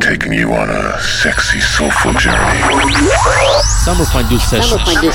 taking you on a sexy, soulful journey. Summer Fondue Sessions. Summer Fondue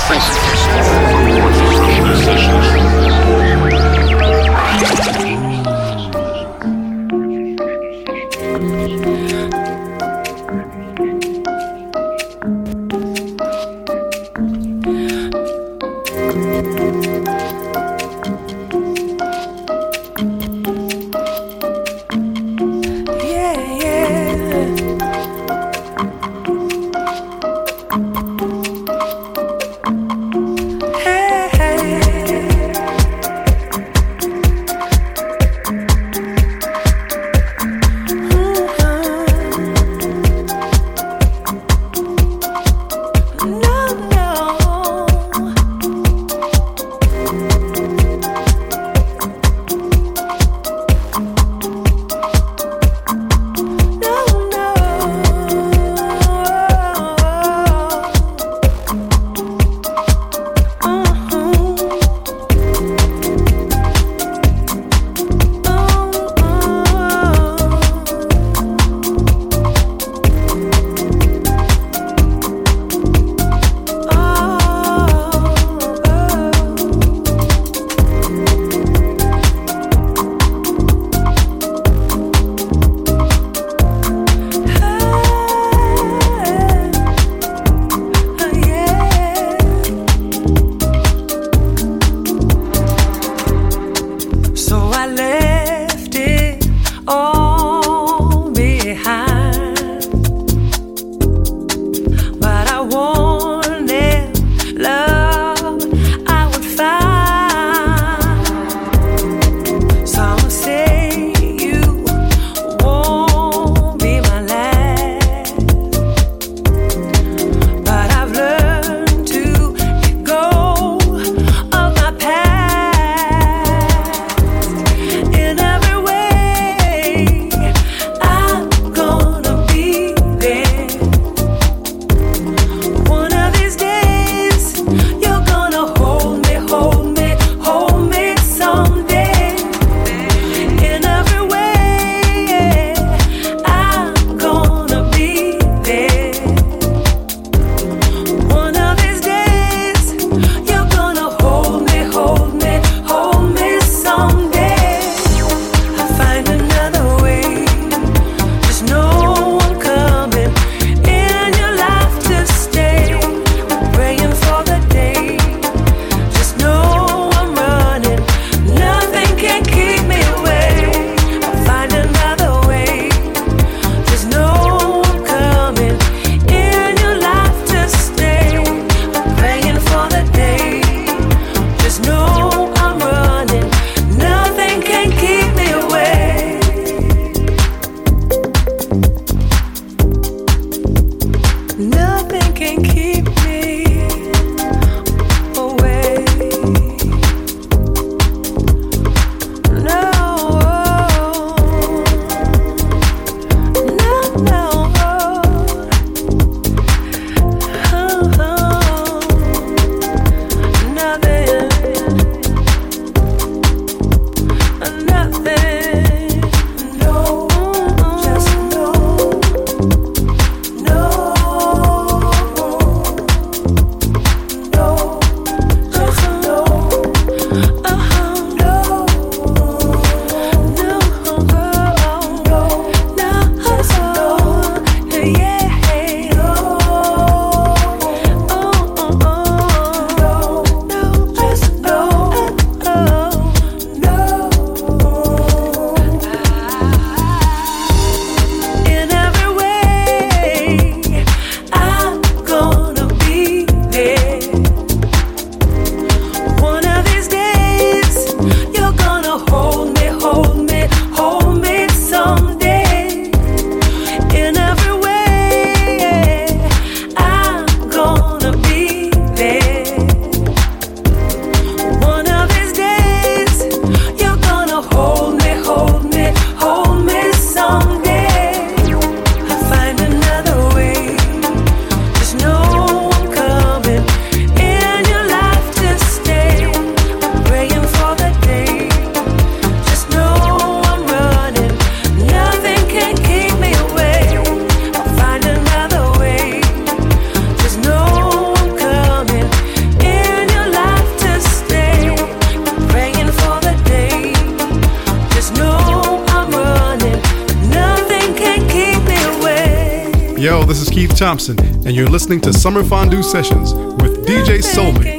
Yo, this is Keith Thompson, and you're listening to Summer Fondue Sessions with DJ Soulmate.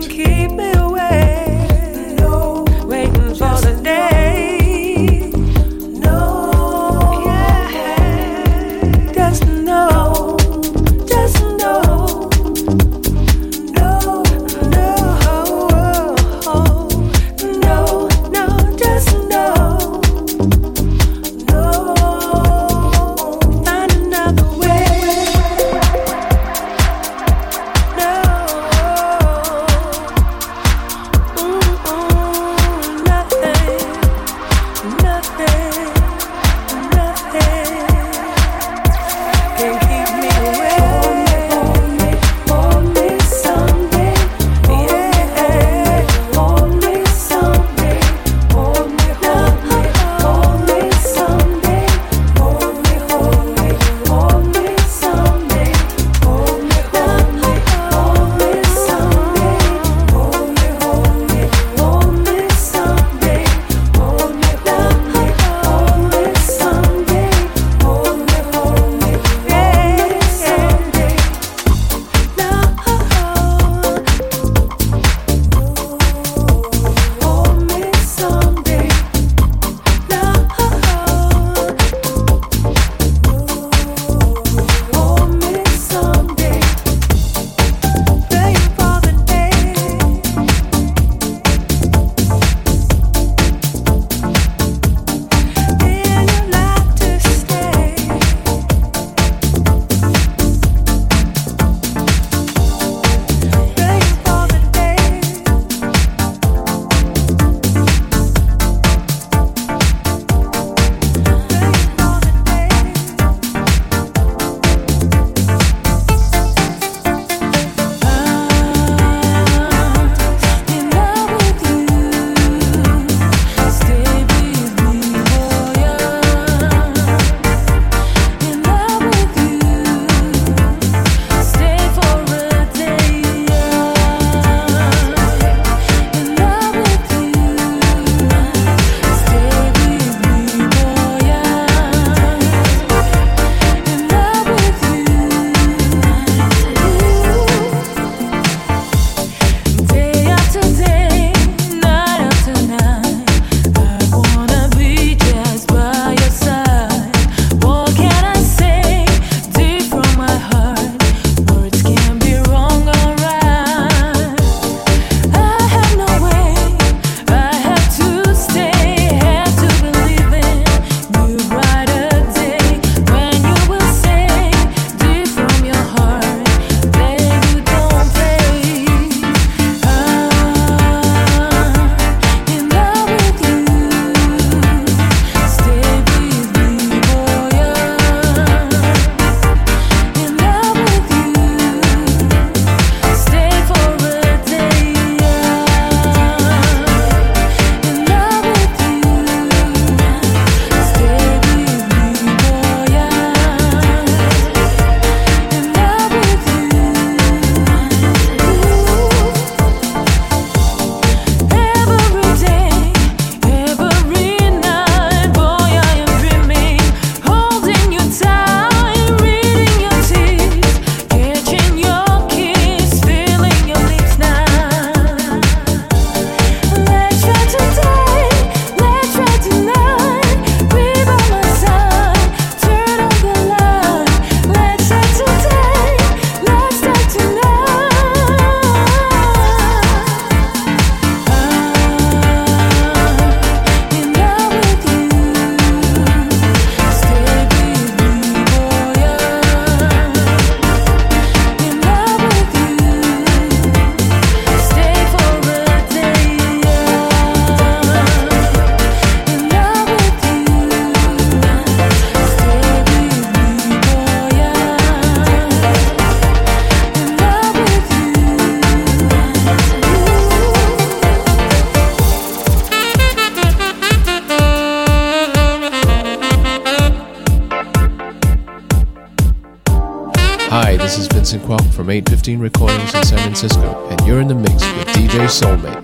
This is Vincent Croc from 815 Recordings in San Francisco, and you're in the mix with DJ Soulmate.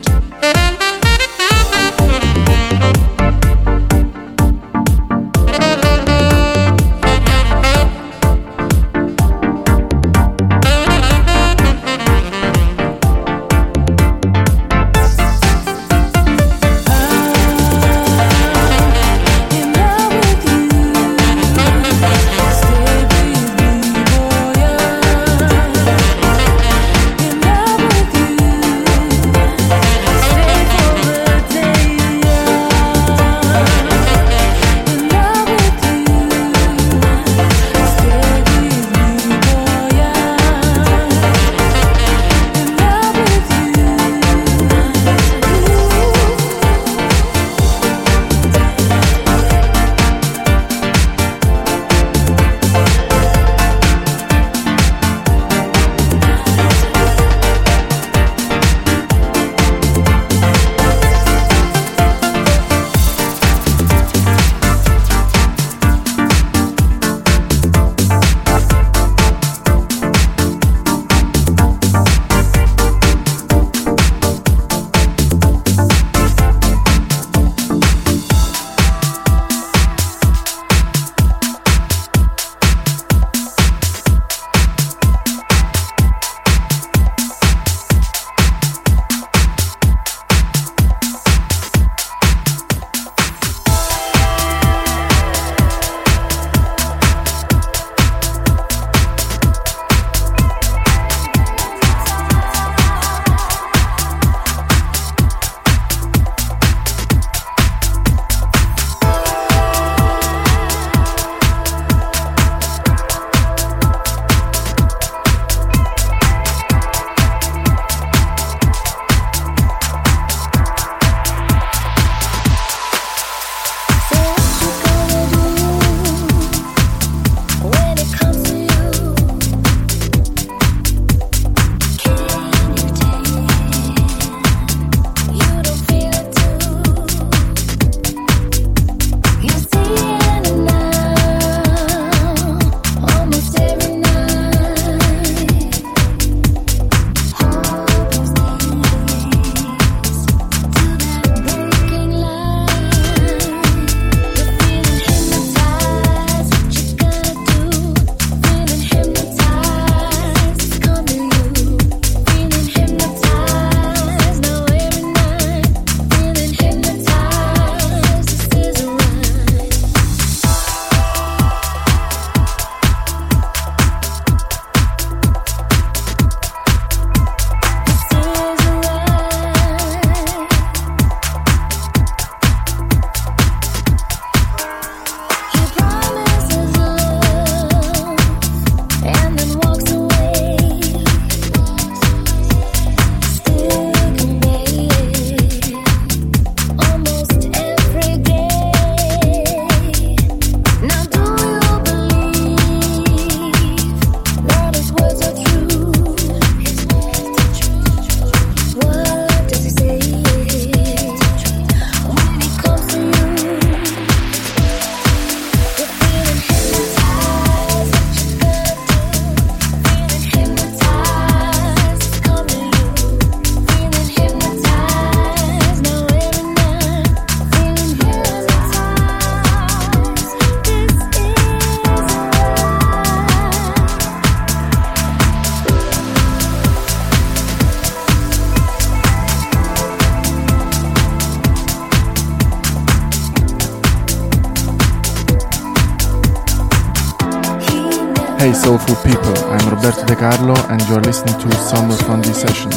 Hey soulful people, I'm Roberto De Carlo and you're listening to Summer Fondue Sessions.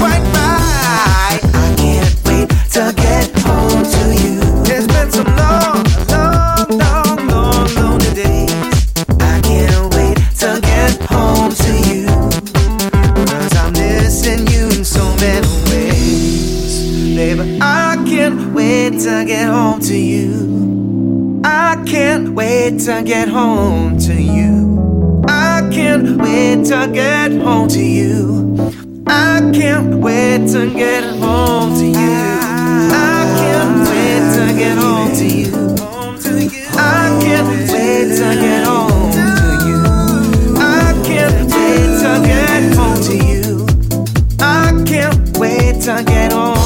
Right by. wait to get home to you. I can't wait to get home to you. I can't wait to get home to you. I can't wait to get home to you. I can't wait to get home to you. I can't wait to get home to you. I can't wait to get home to you. I can't wait to get home.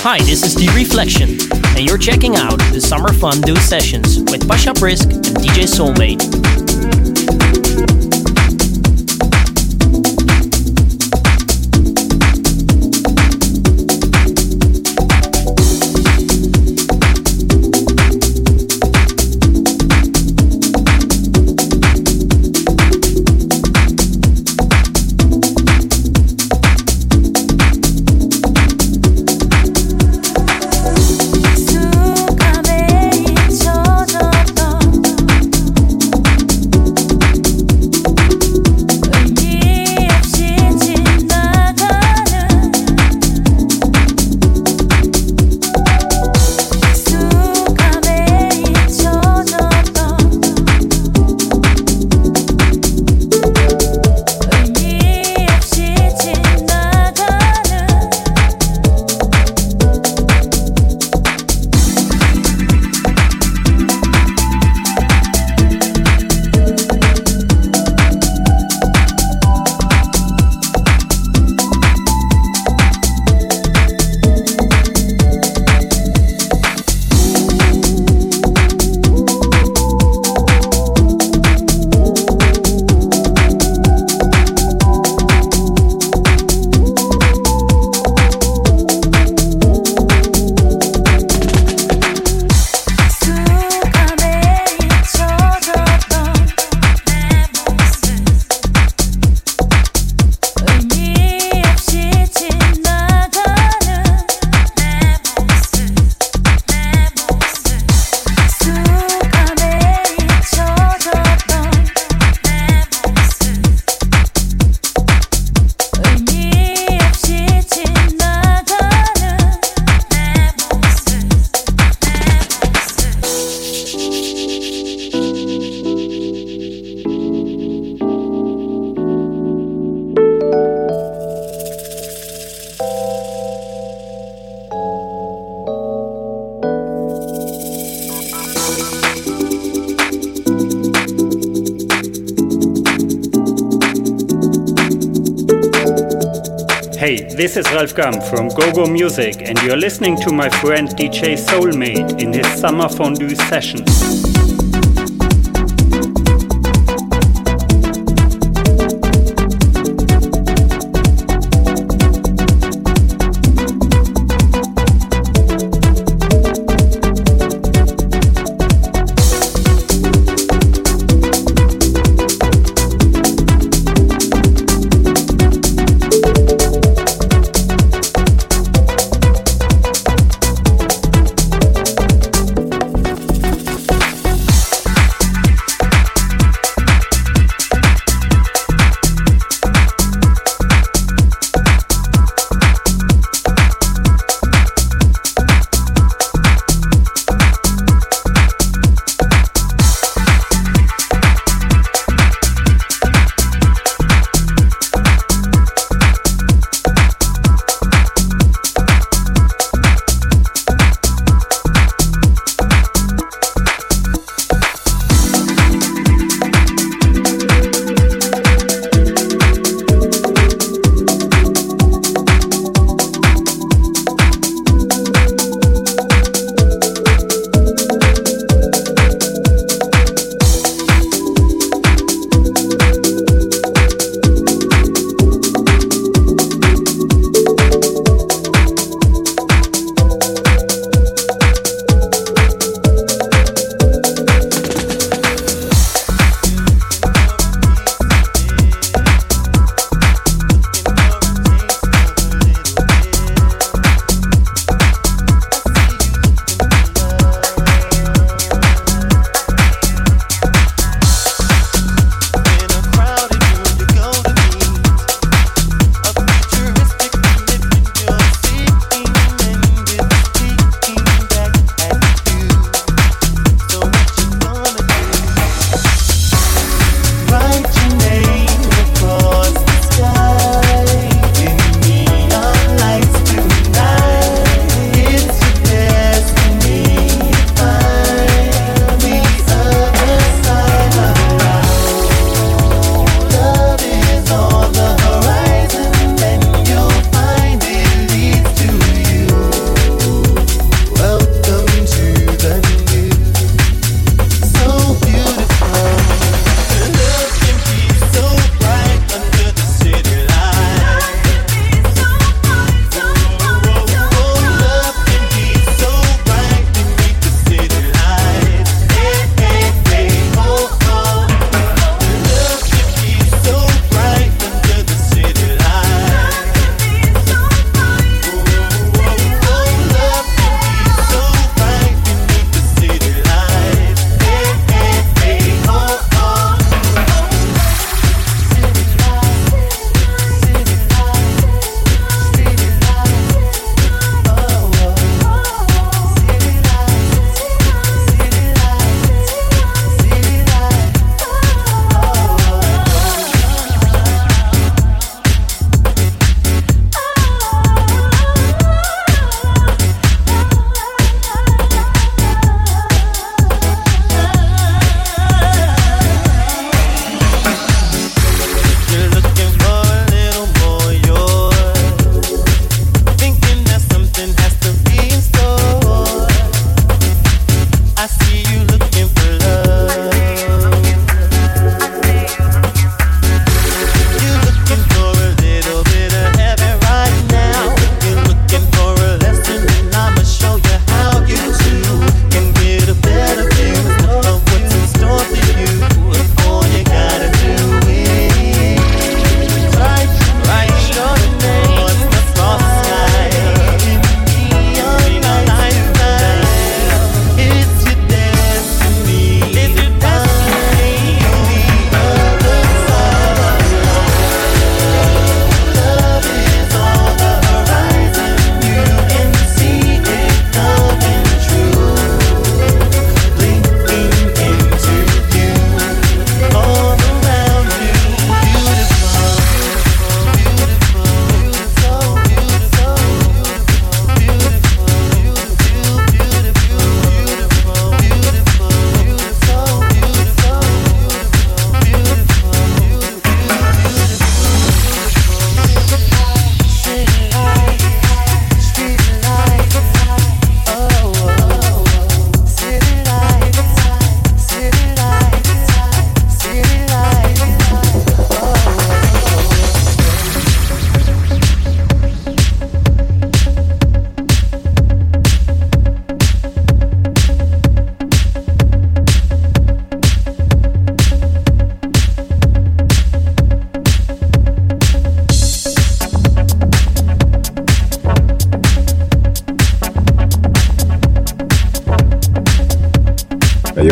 Hi, this is The Reflection, and you're checking out the Summer Fondue Sessions with Pasha Brisk and DJ Soulmate. This is Ralf Gamp from GoGo Music, and you're listening to my friend DJ Soulmate in his Summer Fondue Sessions.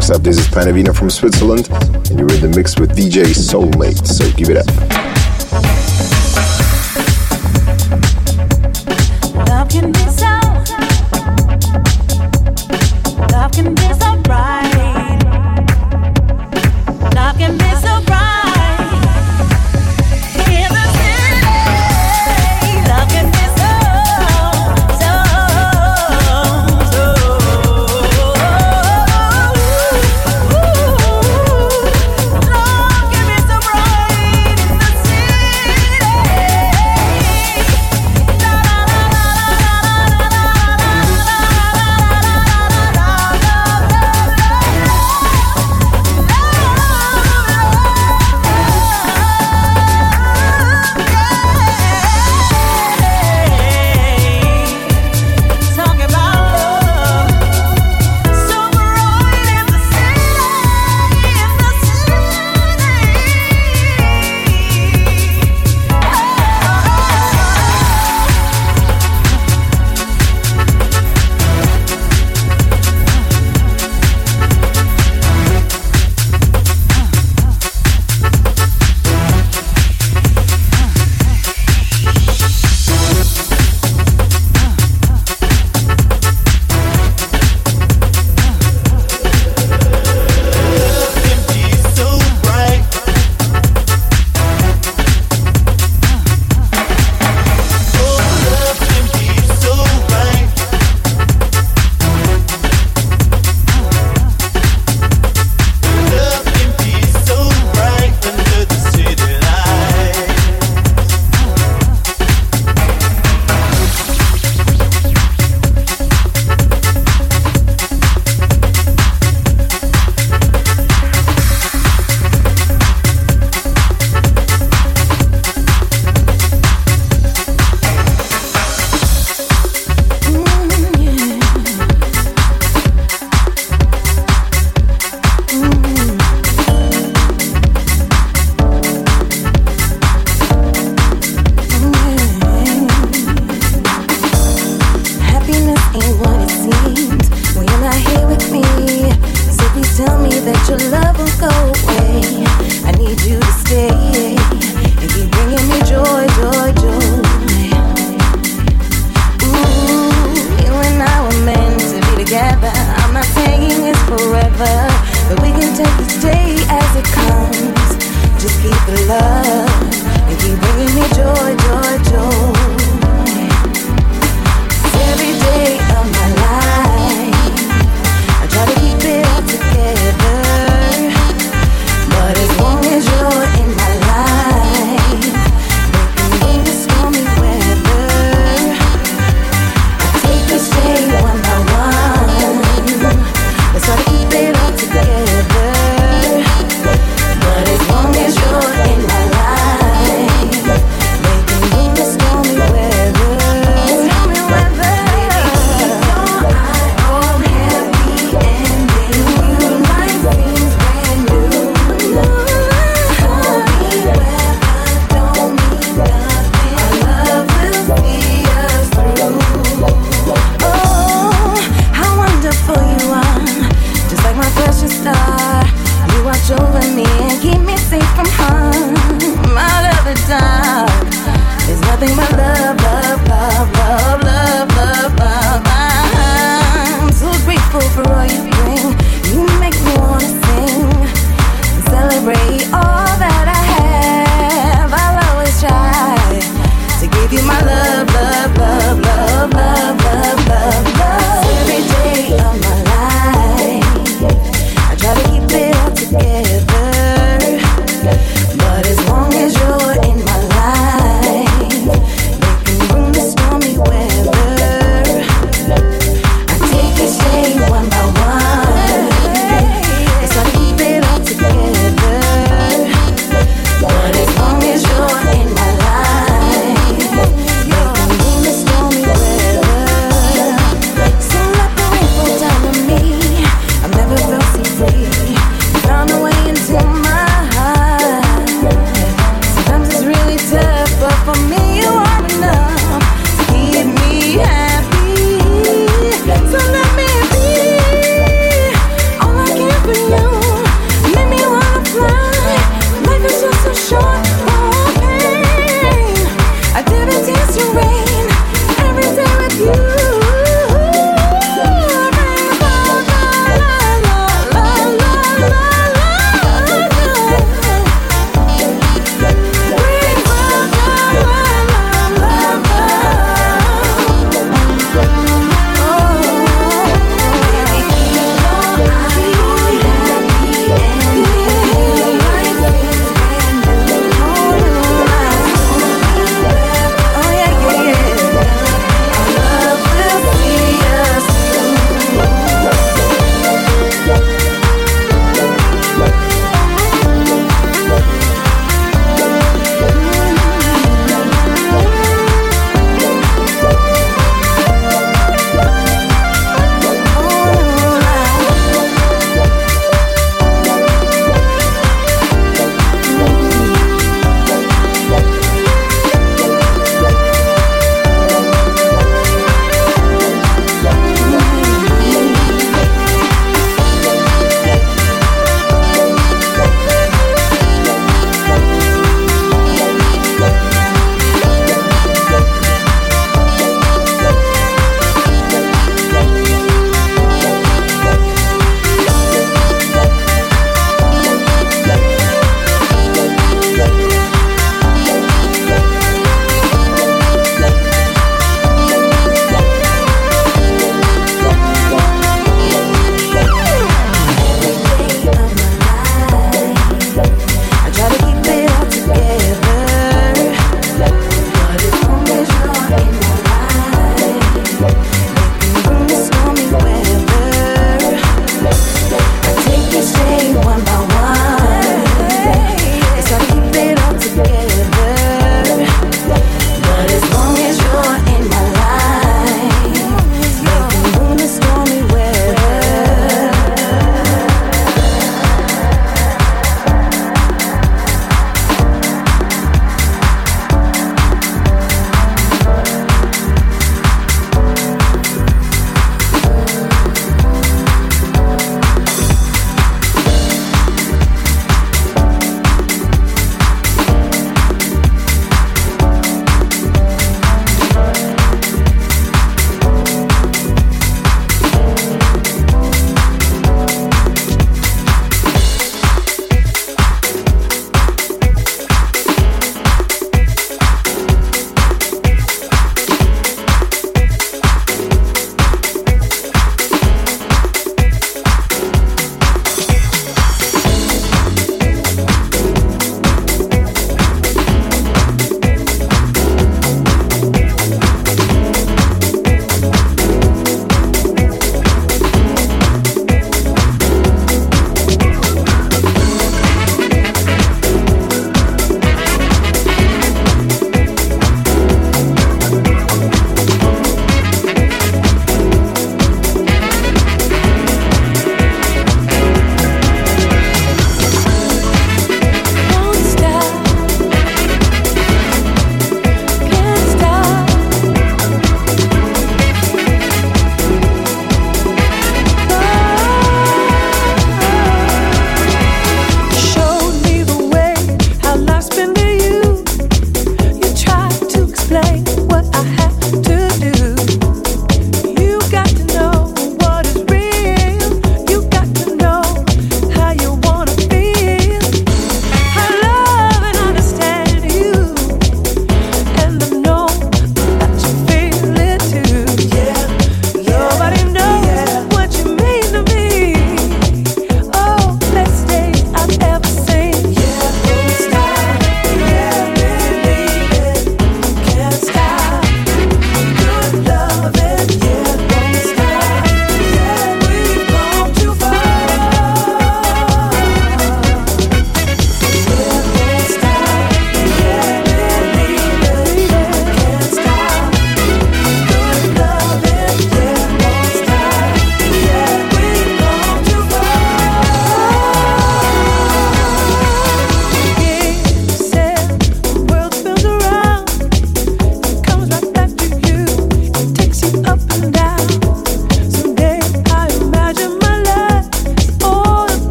what's up? This is Panavina from Switzerland, and you're in the mix with DJ Soulmate, so give it up.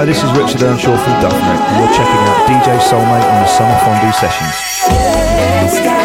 Hi, this is Richard Earnshaw from Duffnet, and you're checking out DJ Soulmate on the Summer Fondue Sessions.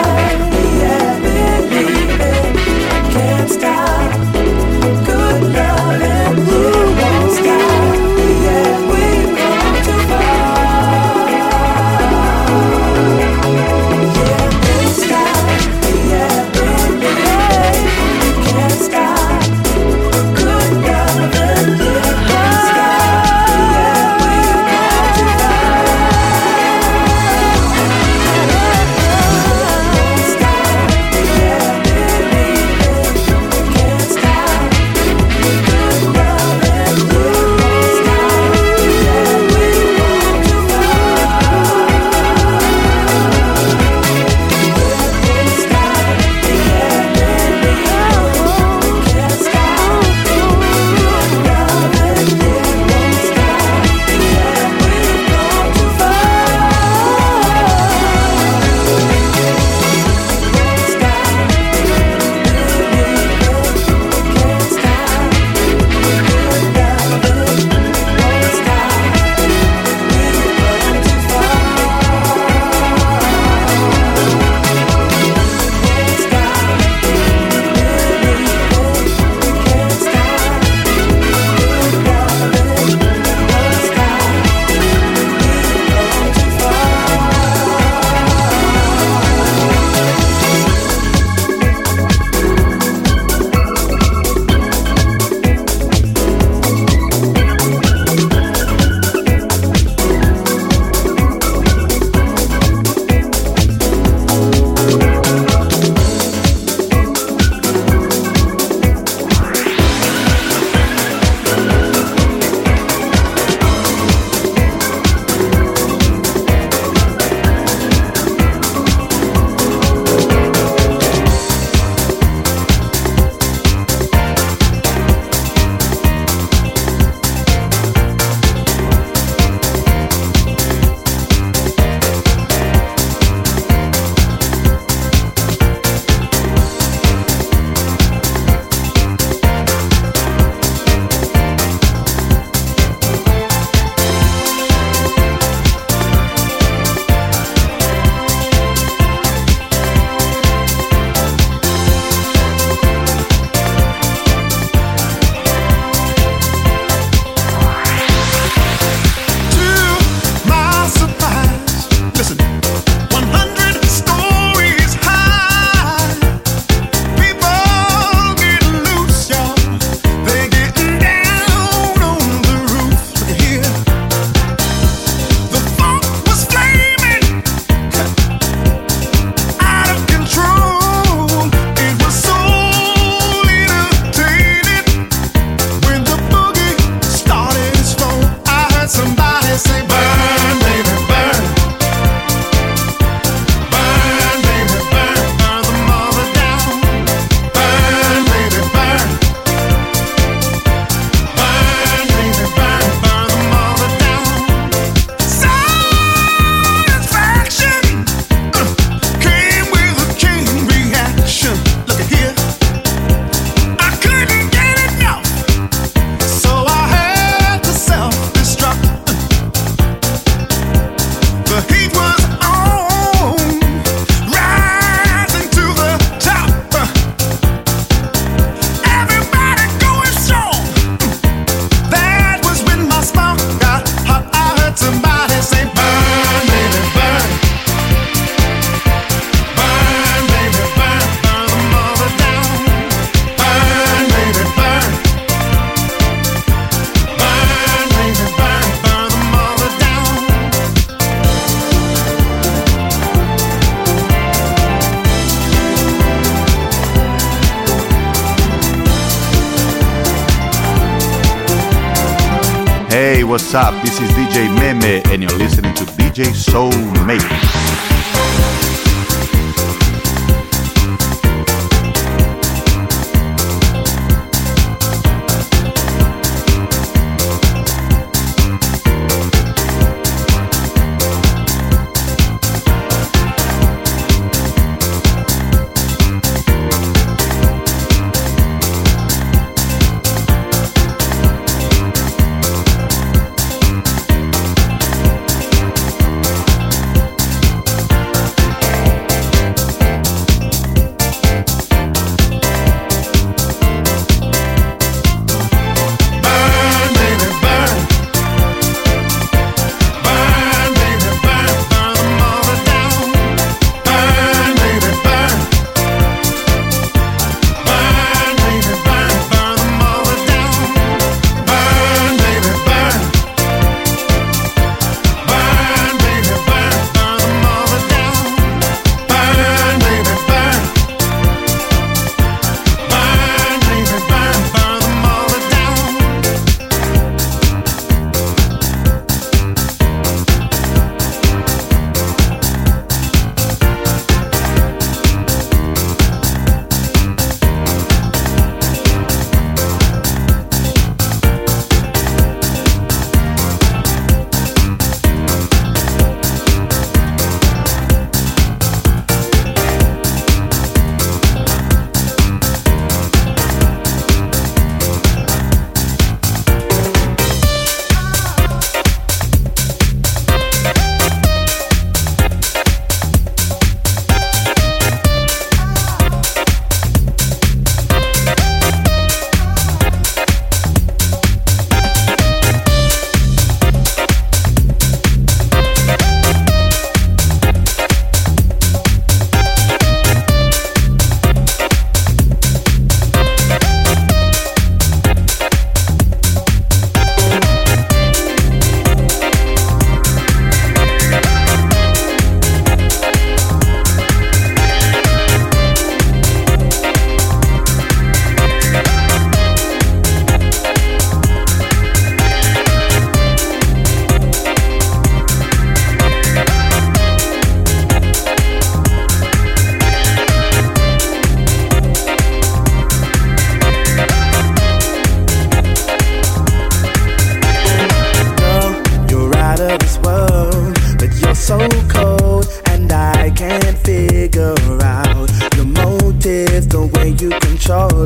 What's up? This is DJ Meme and you're listening to DJ Soulmate.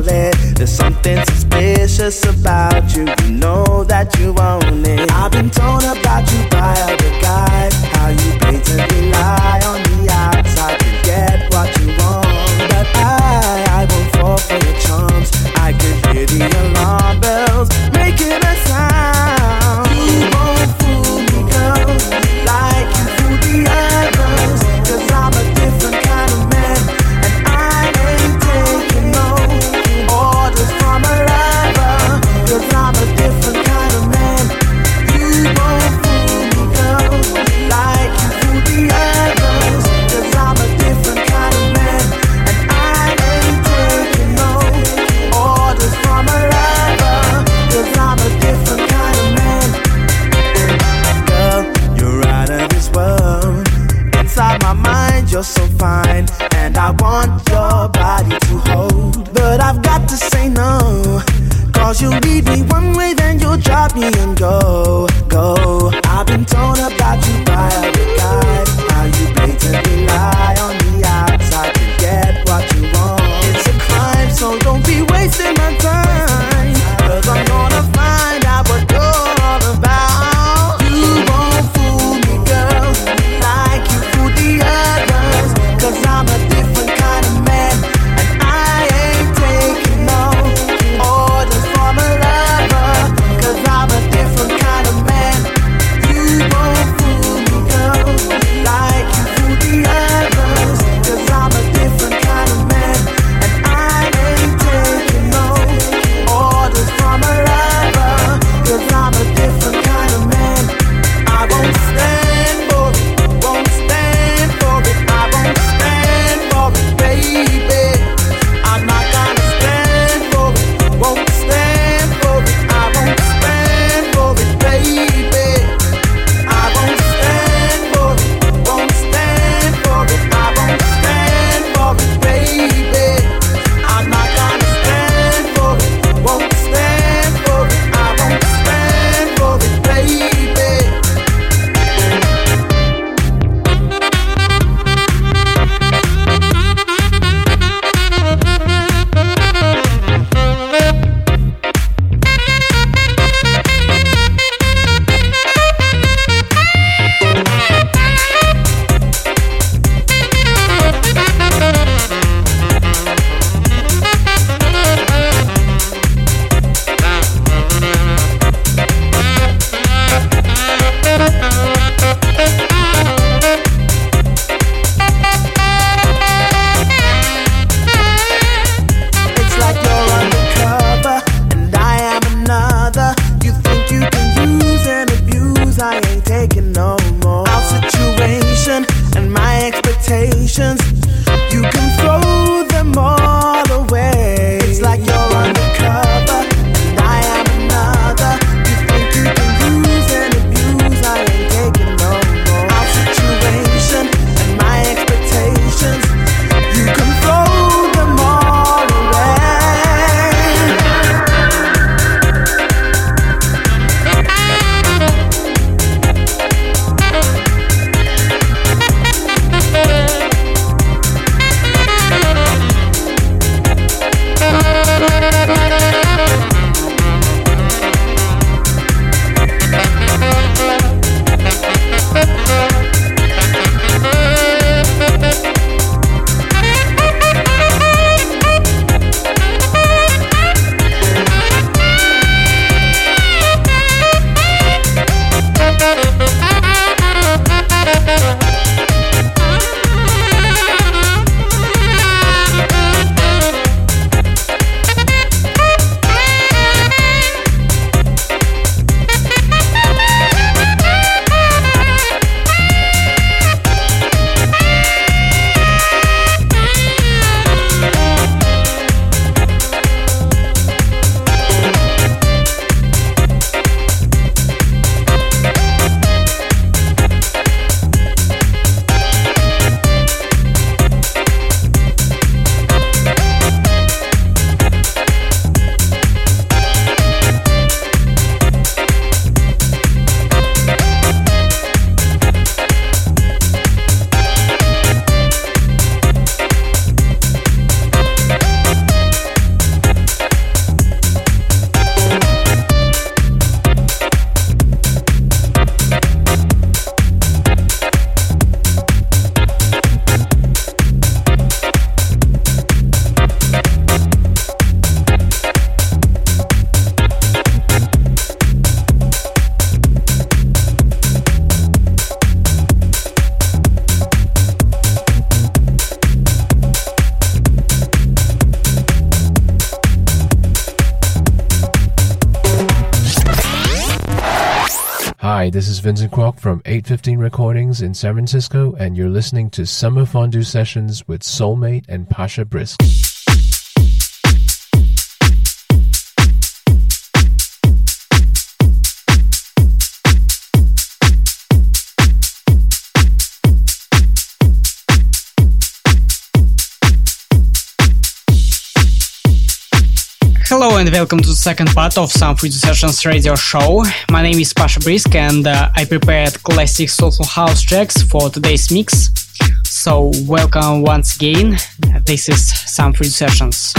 stolen. There's something suspicious about you. You know that you own it. I've been told about you by other guys, how you blatantly lie on the outside to get what you want. But I won't fall for your charms. I can hear the alarm bells making a sound. You won't fool me, girl, like you fooled the others. 'Cause I'm a different kind of man, and I ain't taking no orders from a lover. 'Cause I'm a different kind of man. You won't fool me, girl, like you fooled the others. 'Cause I'm a different kind of man, and I ain't taking no orders from a lover. 'Cause I'm a different kind of man. Girl, you're out of this world. Inside my mind, you're so fine, and I want your body to hold. But I've got to say no, 'cause you lead me one way, then you'll drop me and go, go. I've been told about you by other guys, how you blatantly lie on the outside to get what you want. It's a crime, so don't be wasting my time, 'cause I'm gonna find out what you're all about. You won't fool me, girl, like you fooled the others. 'Cause I'm a different kind of man, and I ain't taking no orders from a lover. 'Cause I'm a different kind of man. You won't fool me, girl, like you fooled the others. 'Cause I'm a different kind of man, and I ain't taking no orders from a lover. 'Cause I'm a different kind of man. I won't stand for it, won't stand for it. I won't stand for it, baby. I'm not gonna stand for it, won't stand for it. I won't stand for it, baby. I won't stand for it, won't stand for it. I won't stand for it, baby. I'm not gonna stand for it, won't stand for it. I won't stand for it, baby. It's like you're undercover, and I am another. You think you can use and abuse, I ain't taking no more. Our situation and my expectations, you can throw them all away. It's like you're undercover, and I am another. You think you can use and abuse, I ain't taking no more. Our situation and my expectations, you can throw them all away. Hi, this is Vincent Croc from 815 Recordings in San Francisco, and you're listening to Summer Fondue Sessions with Soulmate and Pasha Brisk. Hello and welcome to the second part of Summer Fondue Sessions radio show. My name is Pasha Brisk and I prepared classic soulful house tracks for today's mix. So welcome once again, this is Summer Fondue Sessions.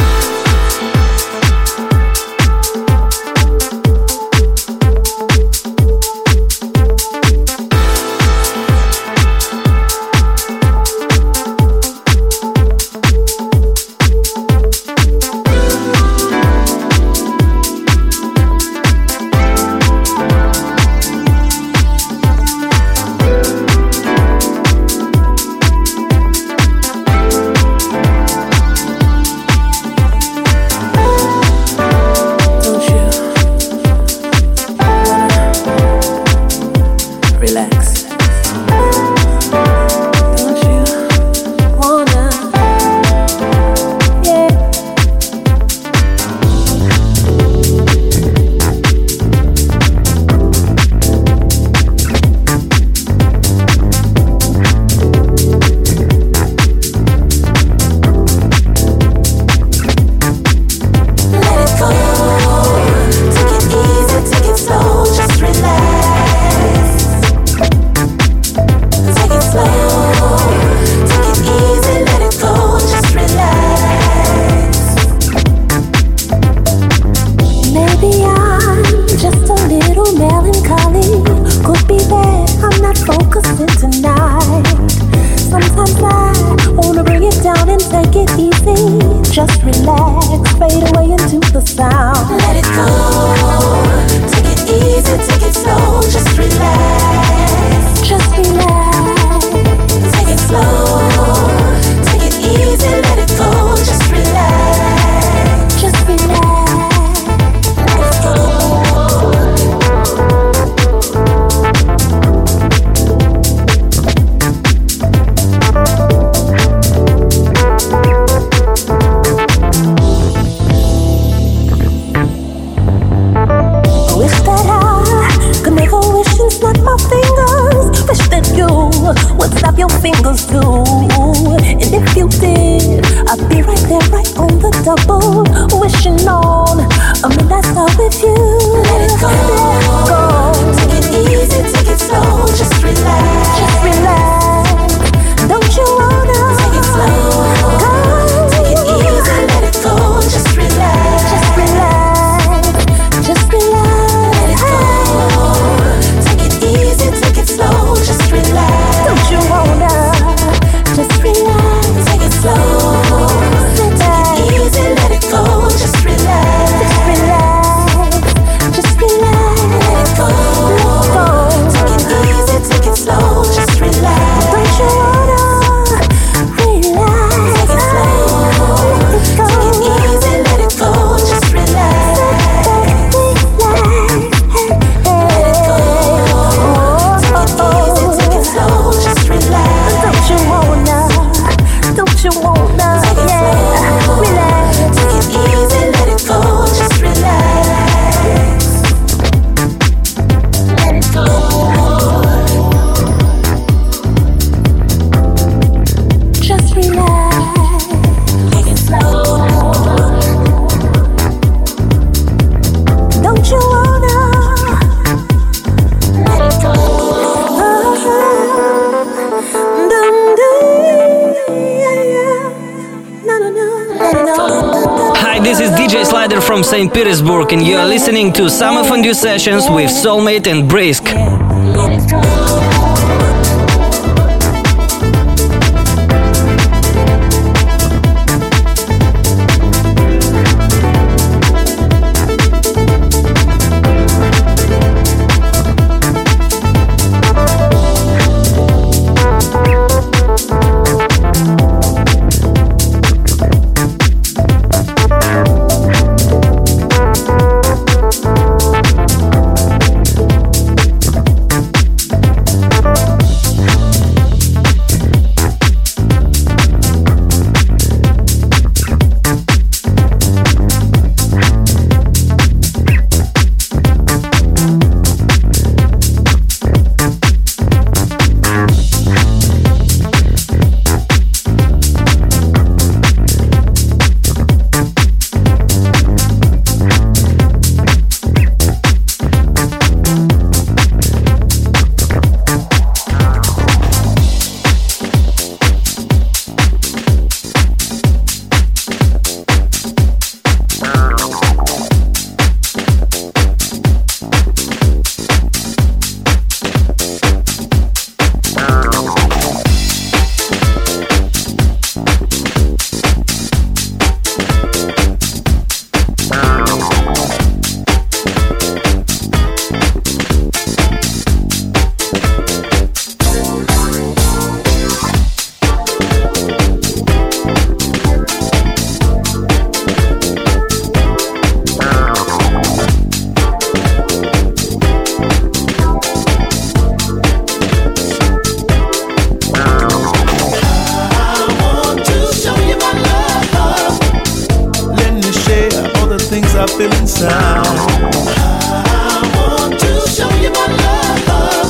St. Petersburg, and you are listening to Summer Fondue Sessions with Soulmate and Brisk. feel inside. I want to show you my love.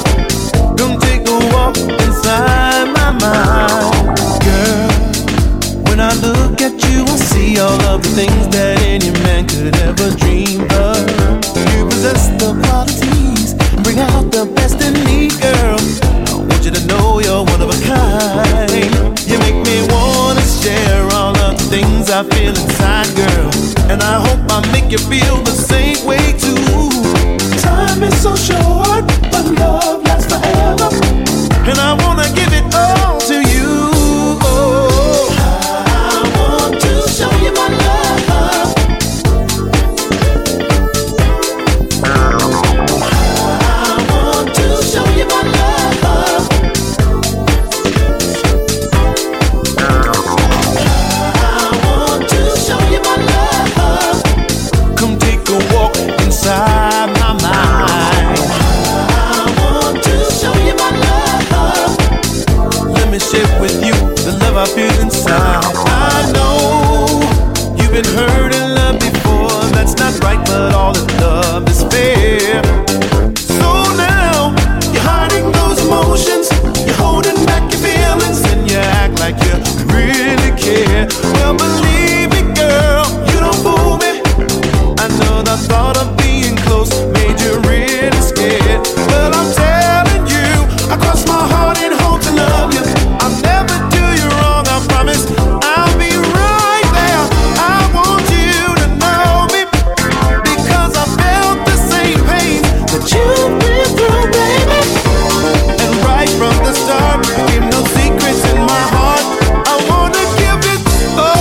Come take a walk inside my mind. Girl, when I look at you, I see all of the things that any man could ever dream of. You possess the qualities, bring out the best in me, girl. I want you to know you're one of a kind. You make me wanna share all of the things I feel inside, girl. And I hope I make you feel the same way too. Time is so short, but love lasts forever. And I wanna give it all to you. Oh, I want to show you my love. I want to show you my love. I want to show you my love. Come take a walk inside my mind. I want to show you my love. Let me share with you the love I feel inside. I know you've been hurt and loved before. That's not right, but all the love is fair. So now you're hiding those emotions, you're holding back your feelings, and you act like you really care. Well, believe me, girl, you don't fool me. I know the thought of being close made you really scared. But I'm telling you, I cross my heart and hope to love you. I'll never do you wrong, I promise. I'll be right there. I want you to know me, because I felt the same pain that you've been through, baby. And right from the start, there came no secrets in my heart. I wanna give it all.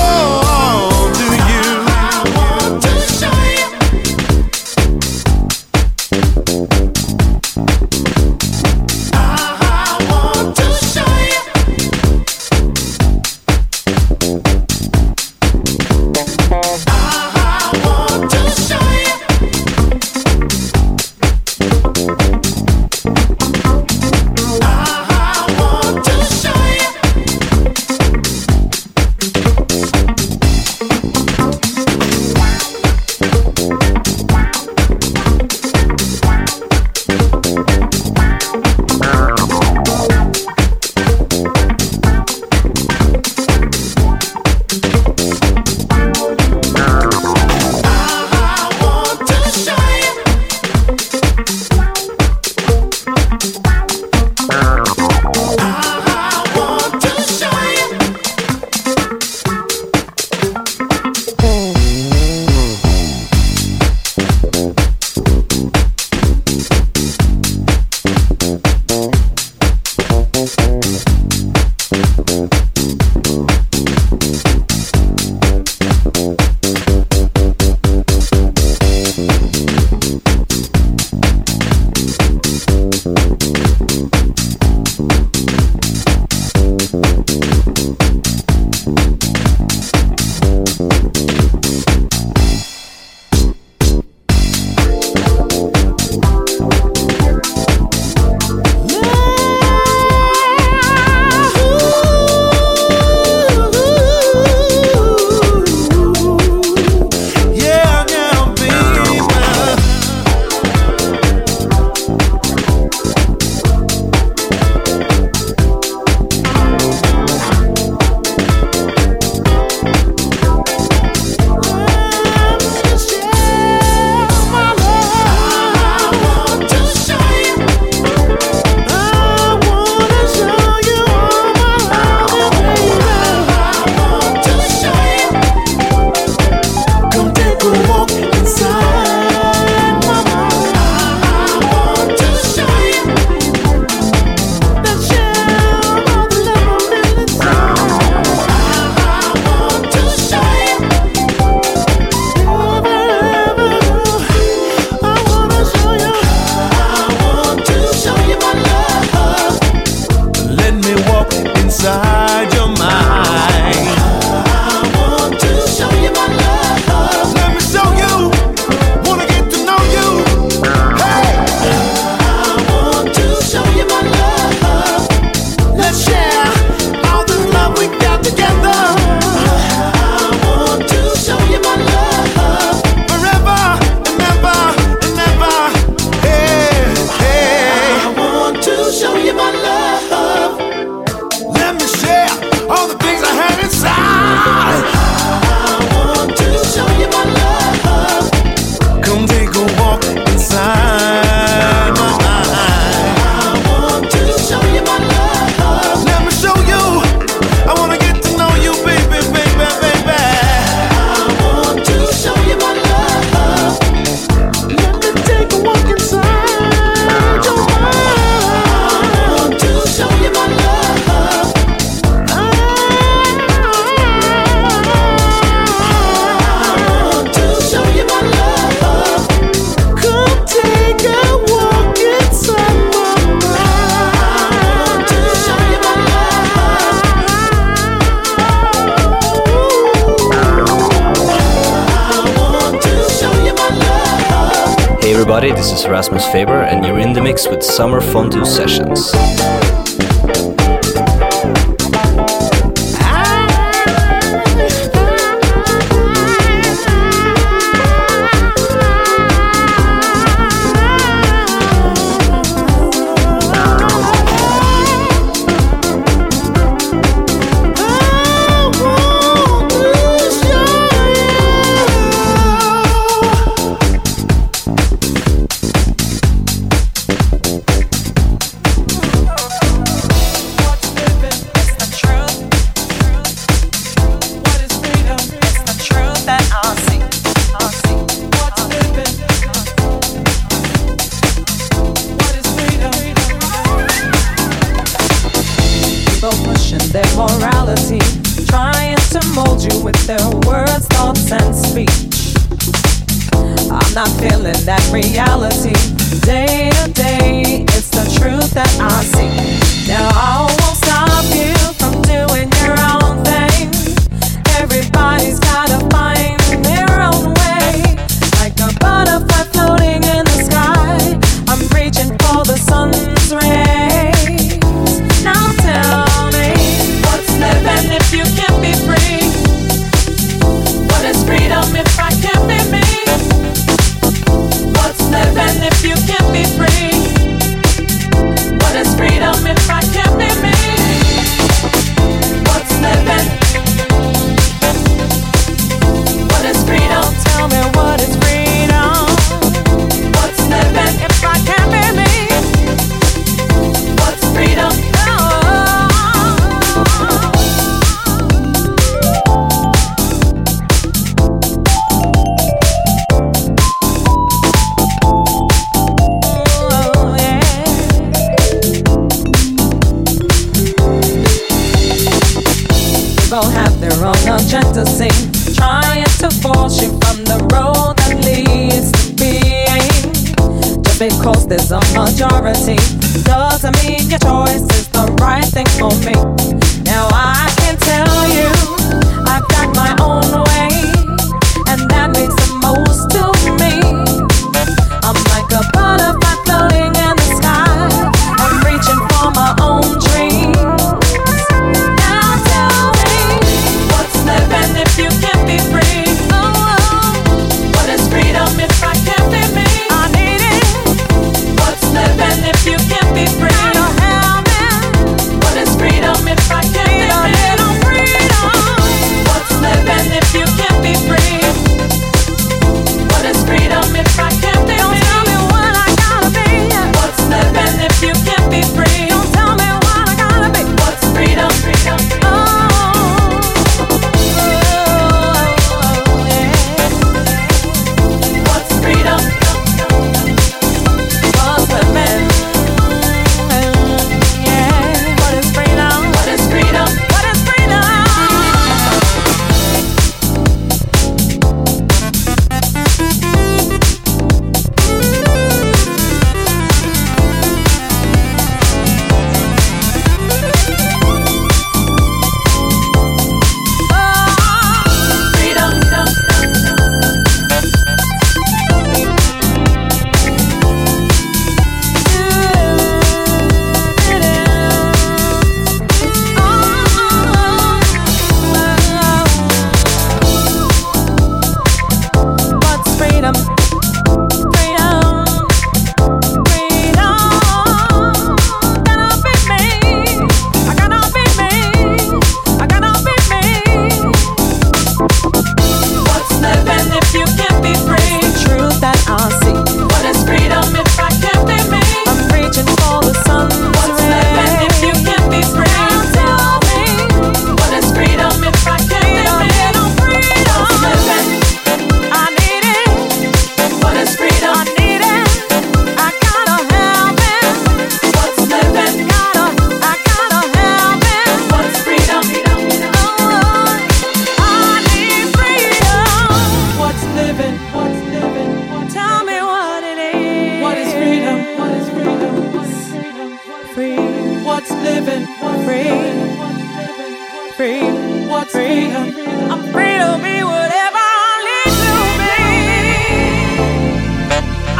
everybody, this is Rasmus Faber, and you're in the mix with Summer Fondue Sessions.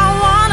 I wanna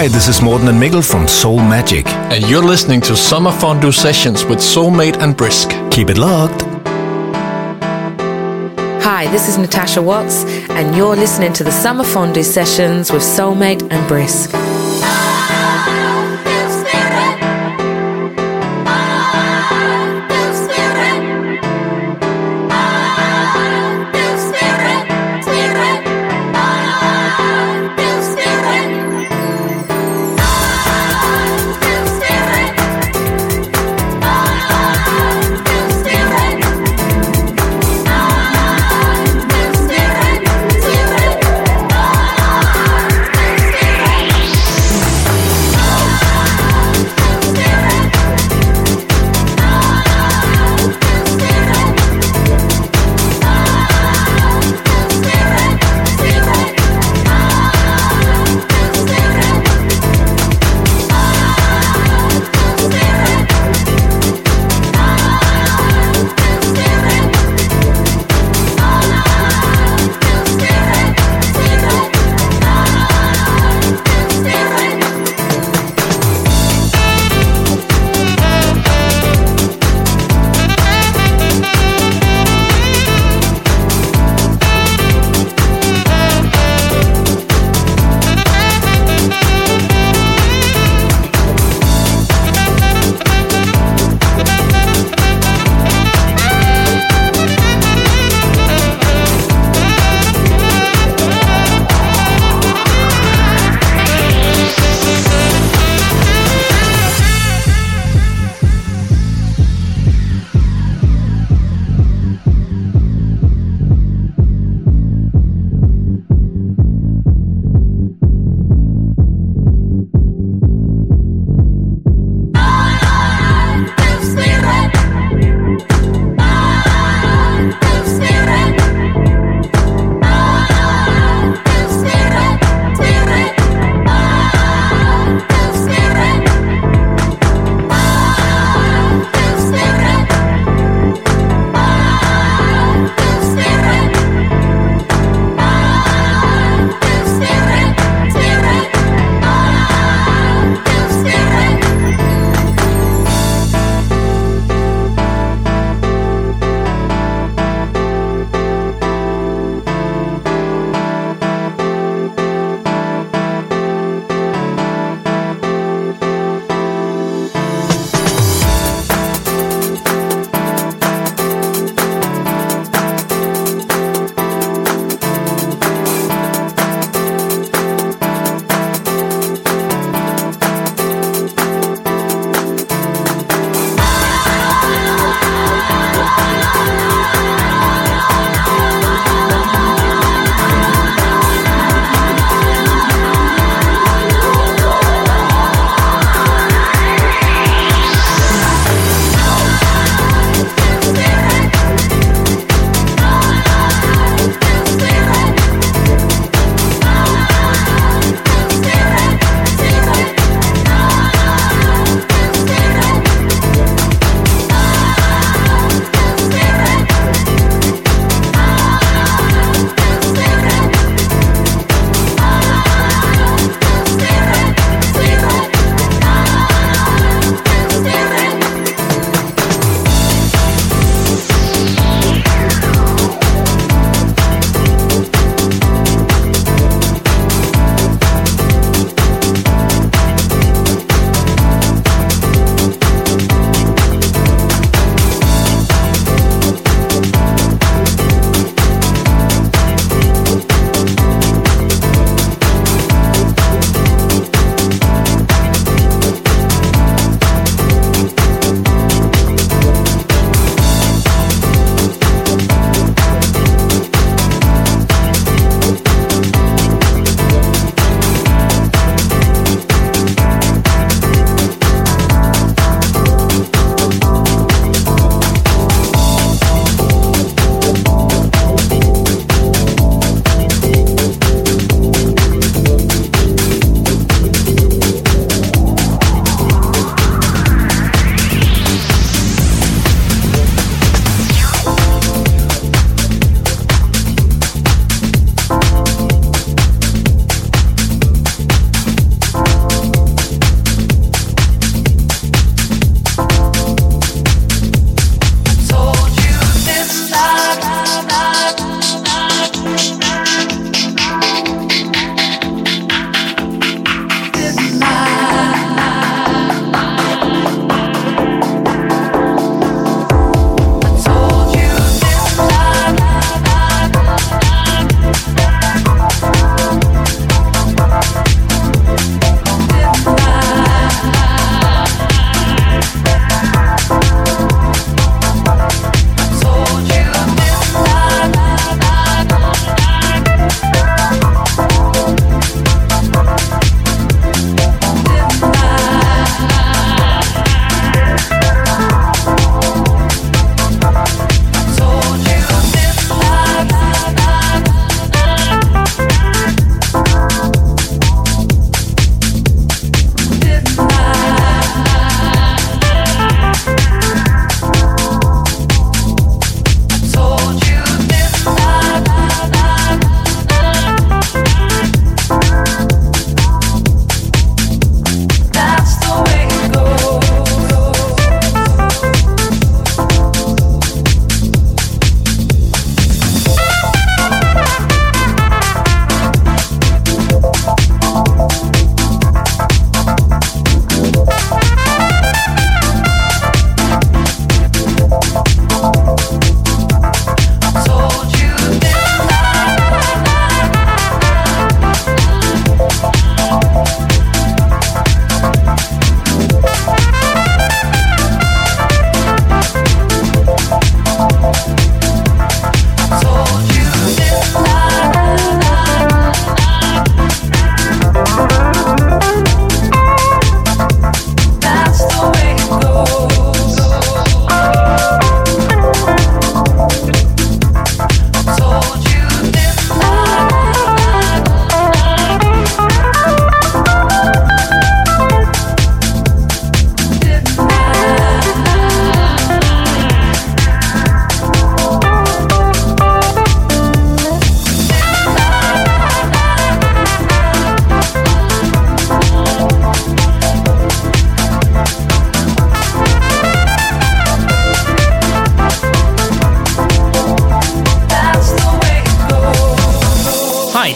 Hi, this is Morten and Mikkel from Soul Magic. And you're listening to Summer Fondue Sessions with Soulmate and Brisk. Keep it locked. Hi, this is Natasha Watts, and you're listening to the Summer Fondue Sessions with Soulmate and Brisk.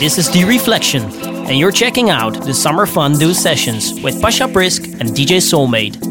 This is The Reflection, and you're checking out the Summer Fondue Sessions with Pasha Brisk and DJ Soulmate.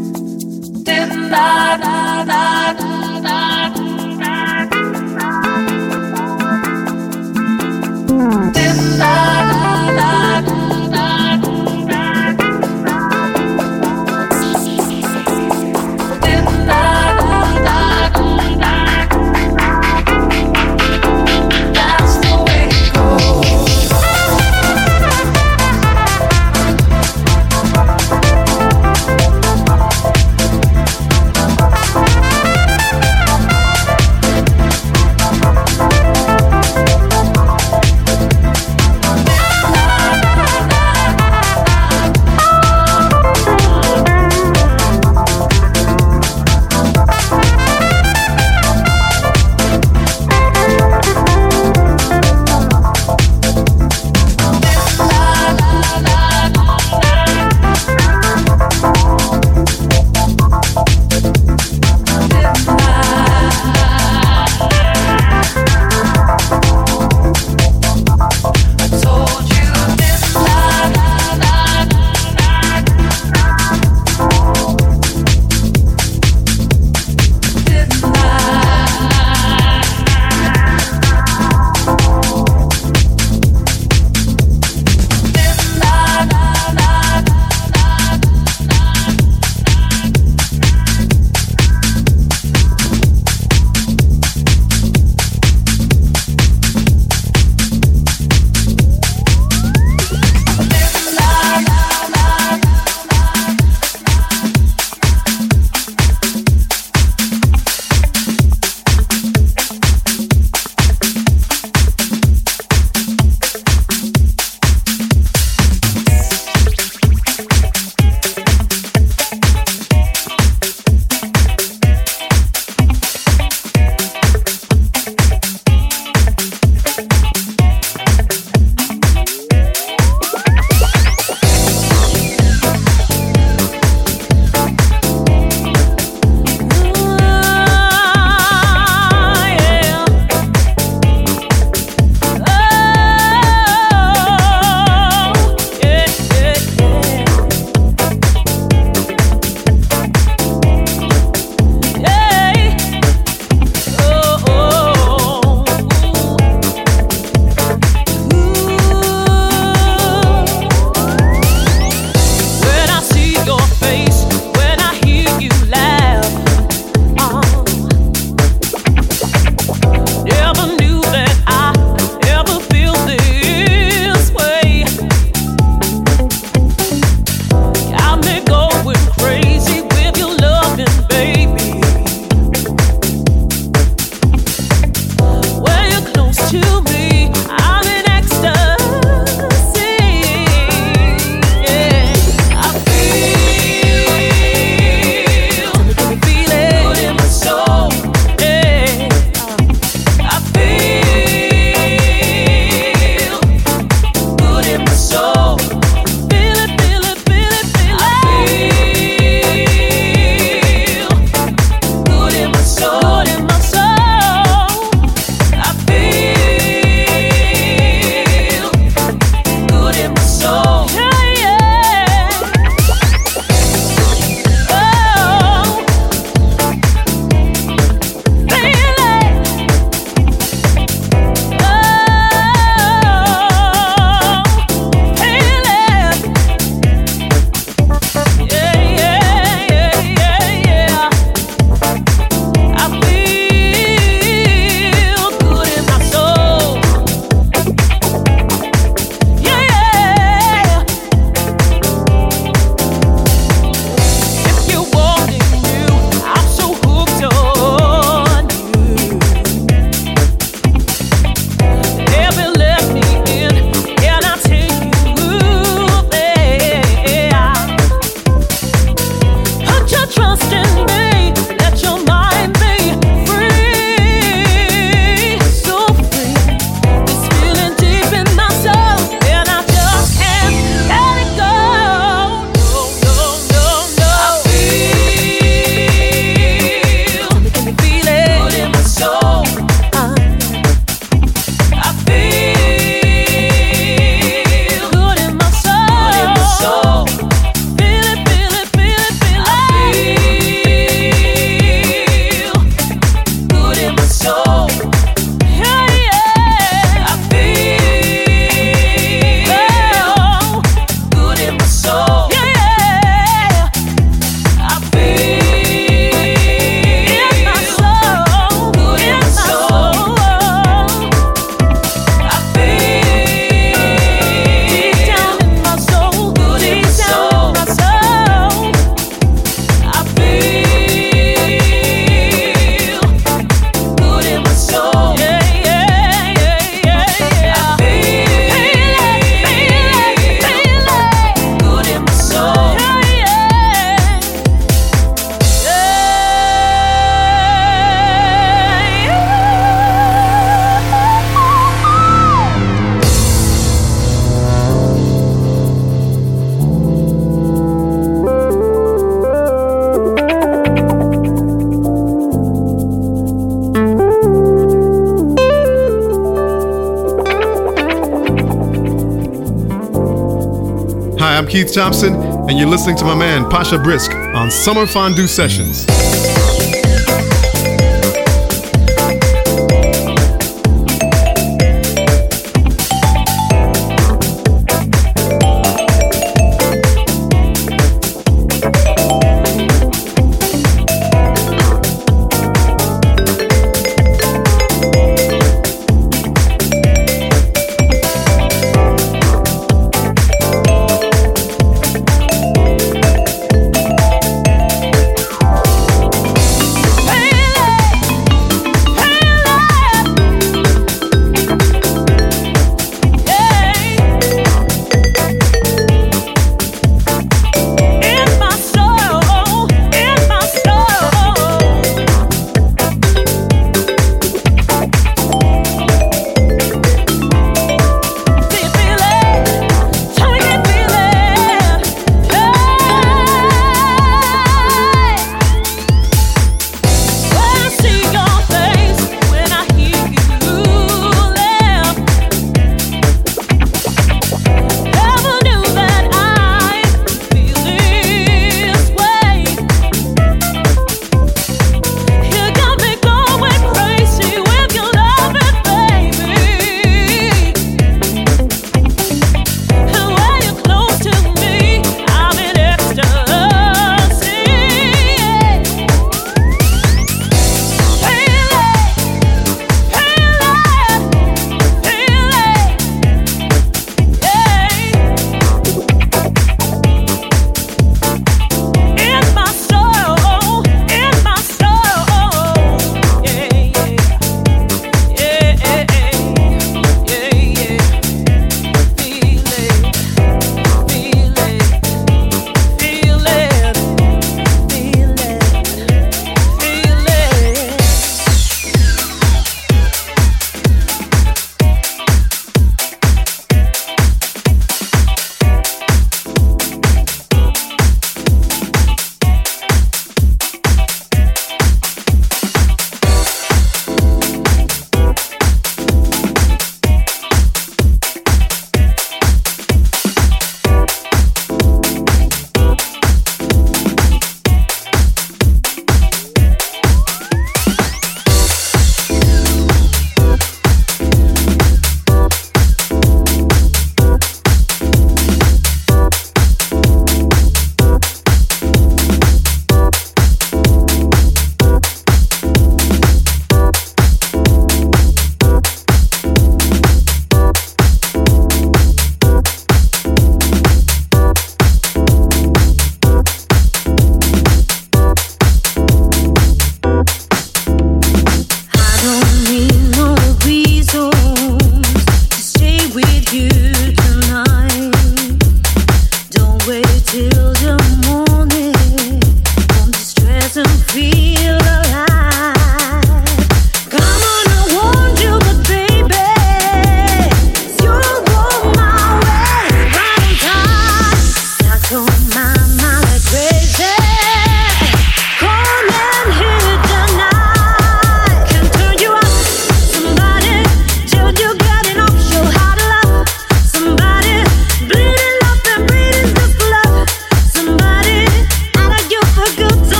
Keith Thompson, and you're listening to my man Pasha Brisk on Summer Fondue Sessions.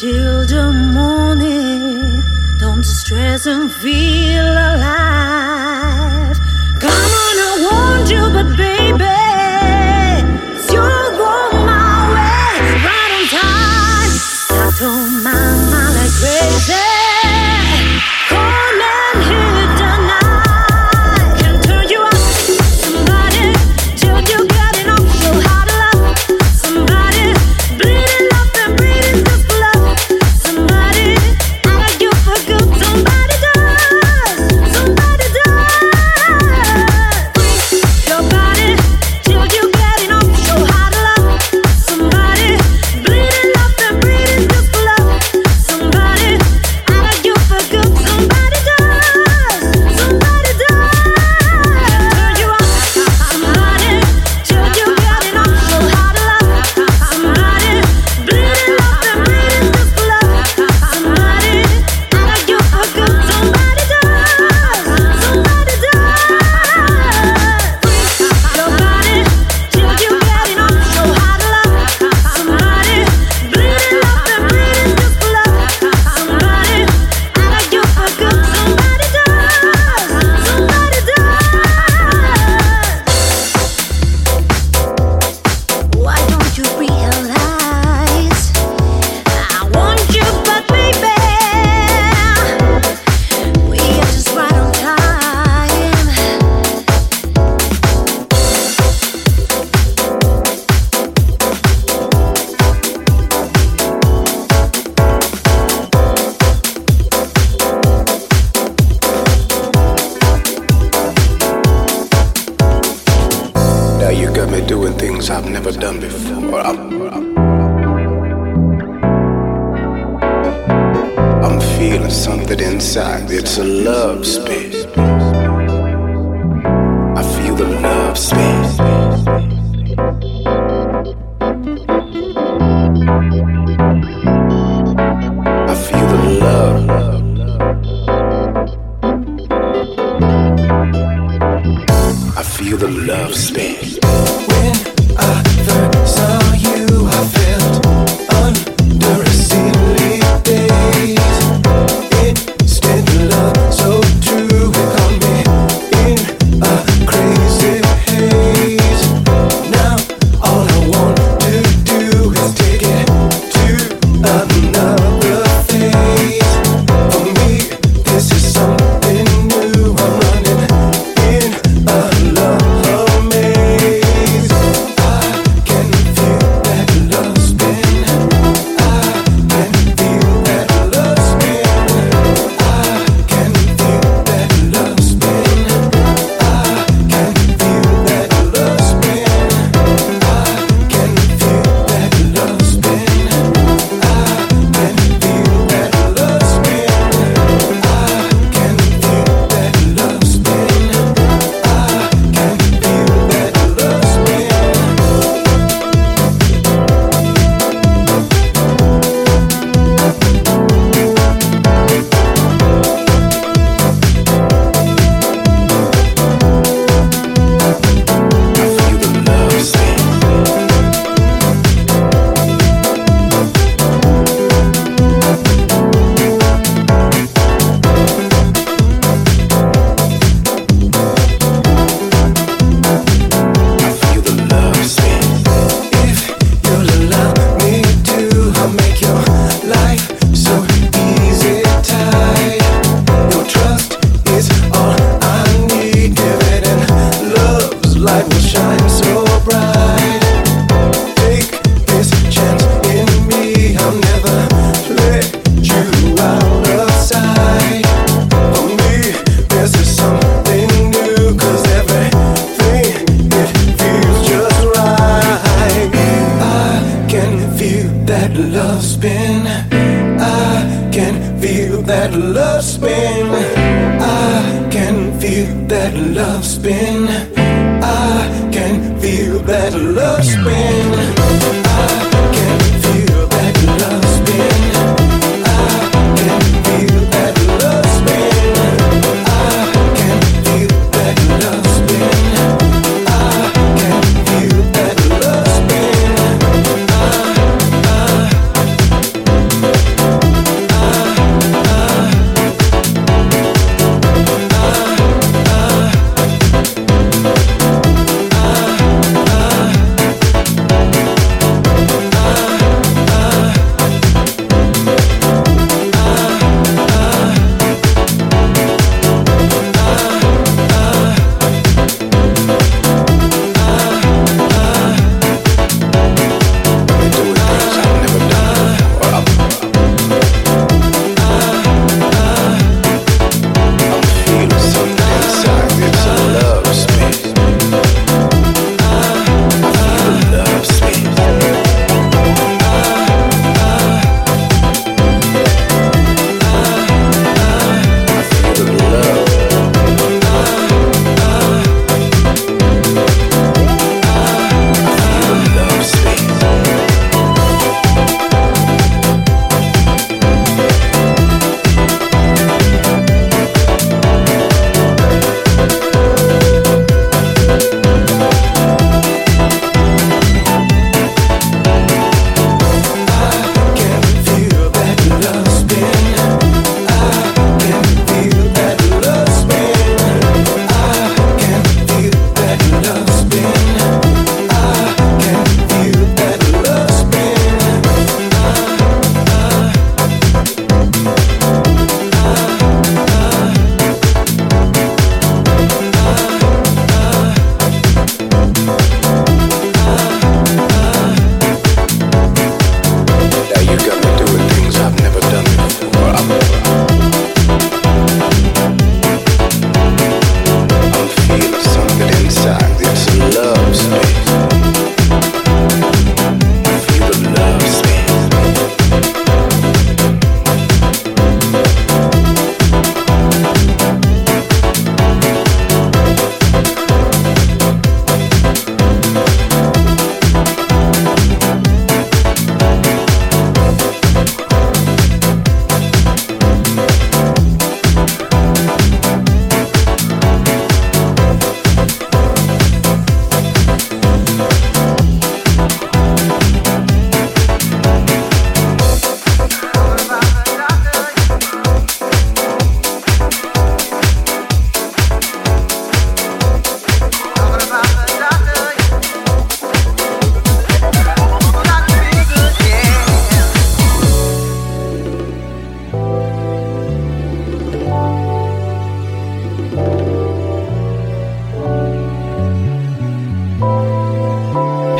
till the morning. Don't stress and feel alive. Come on, I want you, but baby, it's you don't go my way, right on time. I told mama like crazy.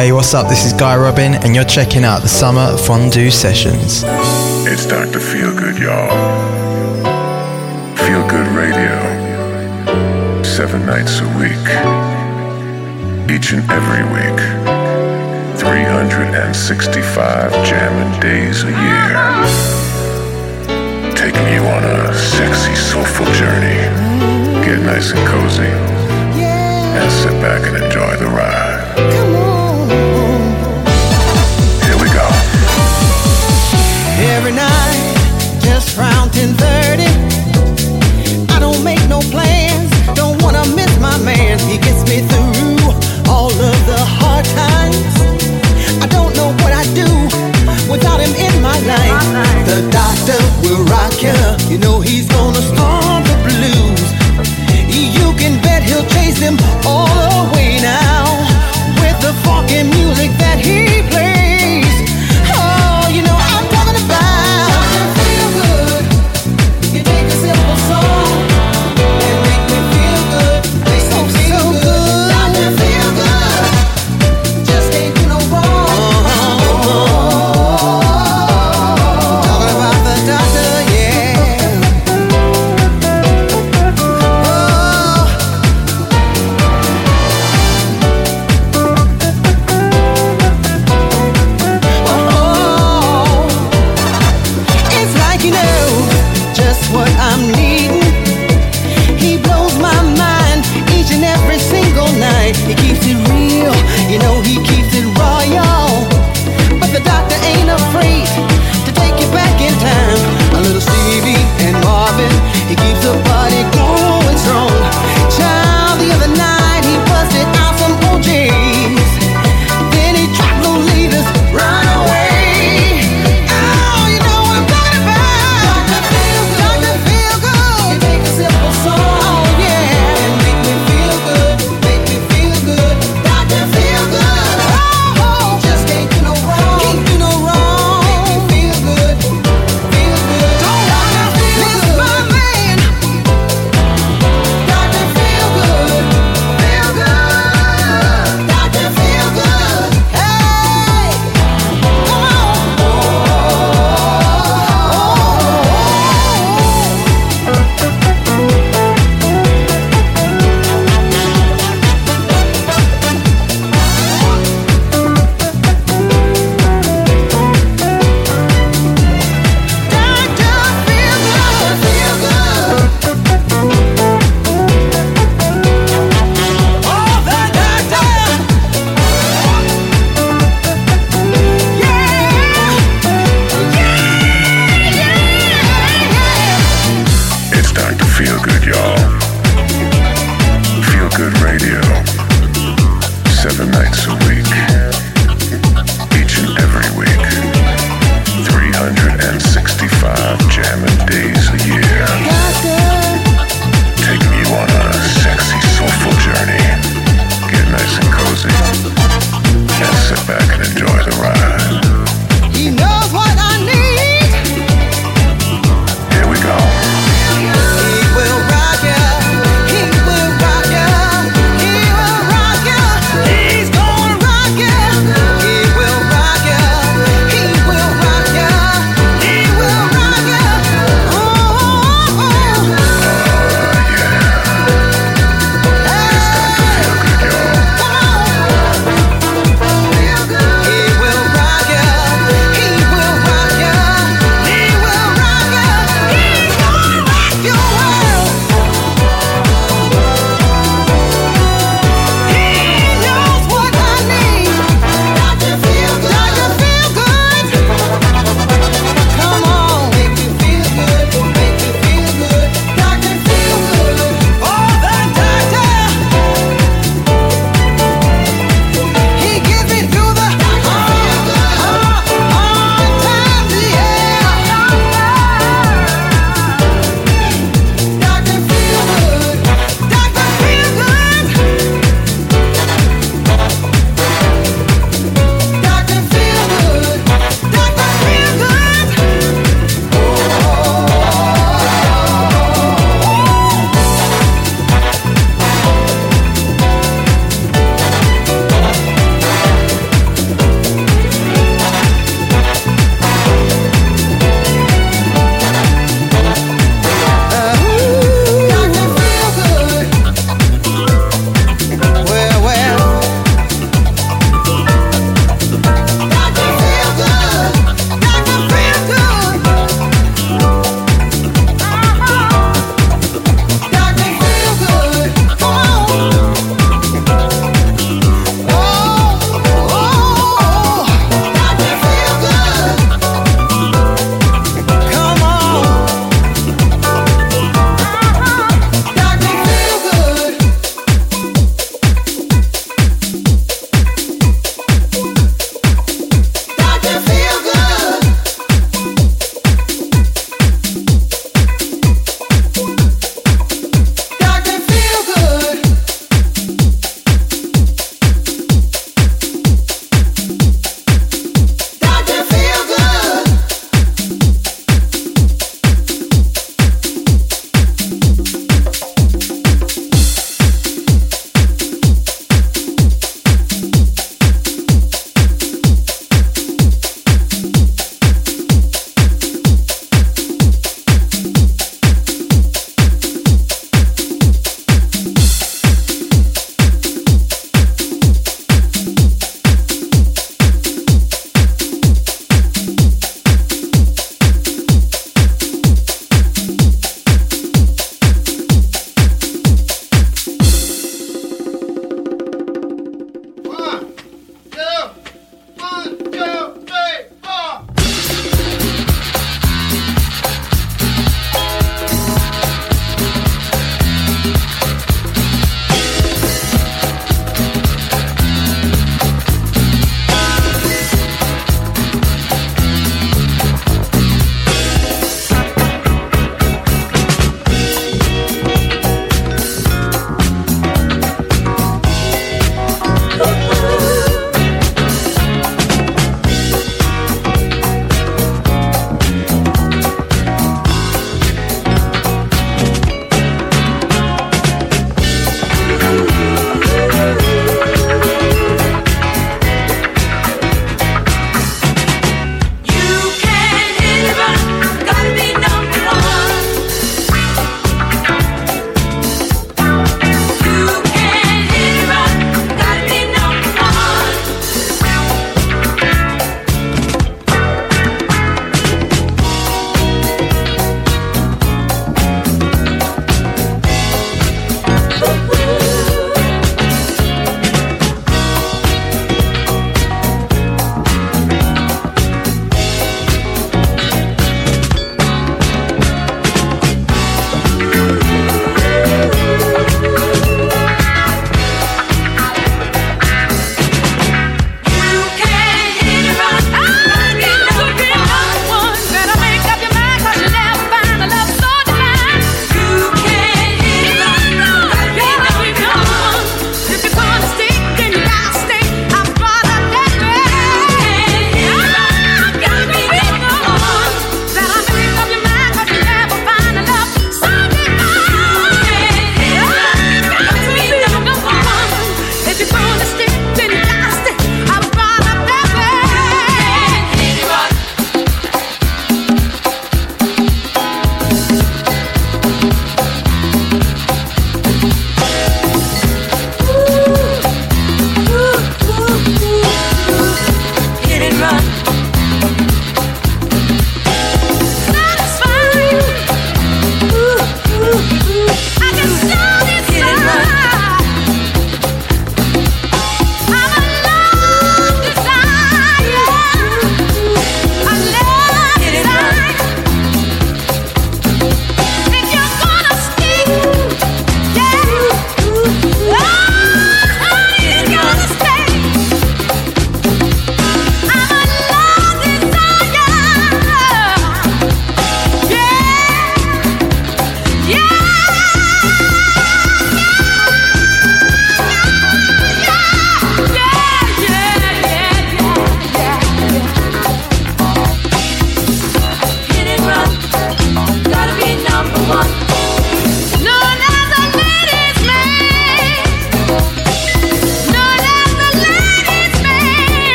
Hey, what's up? This is Guy Robin, and you're checking out the Summer Fondue Sessions. It's Dr. Feelgood, y'all. Feelgood Radio. 7 nights a week. Each and every week. 365 jamming days a year. Taking you on a sexy, soulful journey. Get nice and cozy. And sit back and enjoy the ride. Come on. Every night, just round 10:30. I don't make no plans, don't wanna miss my man. He gets me through all of the hard times. I don't know what I'd do without him in my life. The doctor will rock ya, you know he's gonna storm the blues. You can bet he'll chase them all the way now with the funky music that he plays. Oh, you know I'm talking about. Feel good.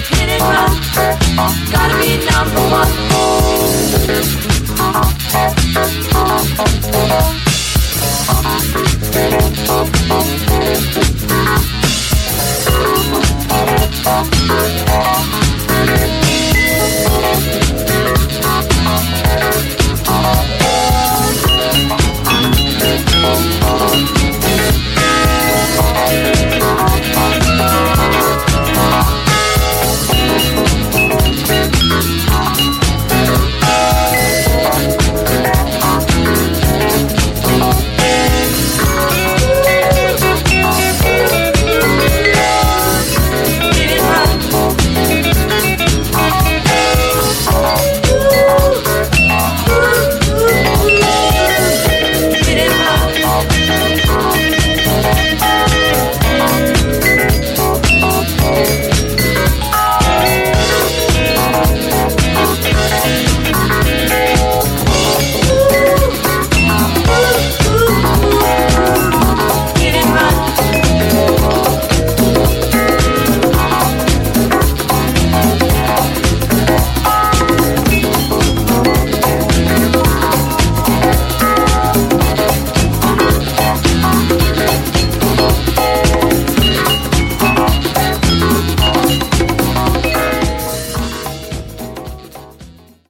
Hit it, bro. Gotta be number one.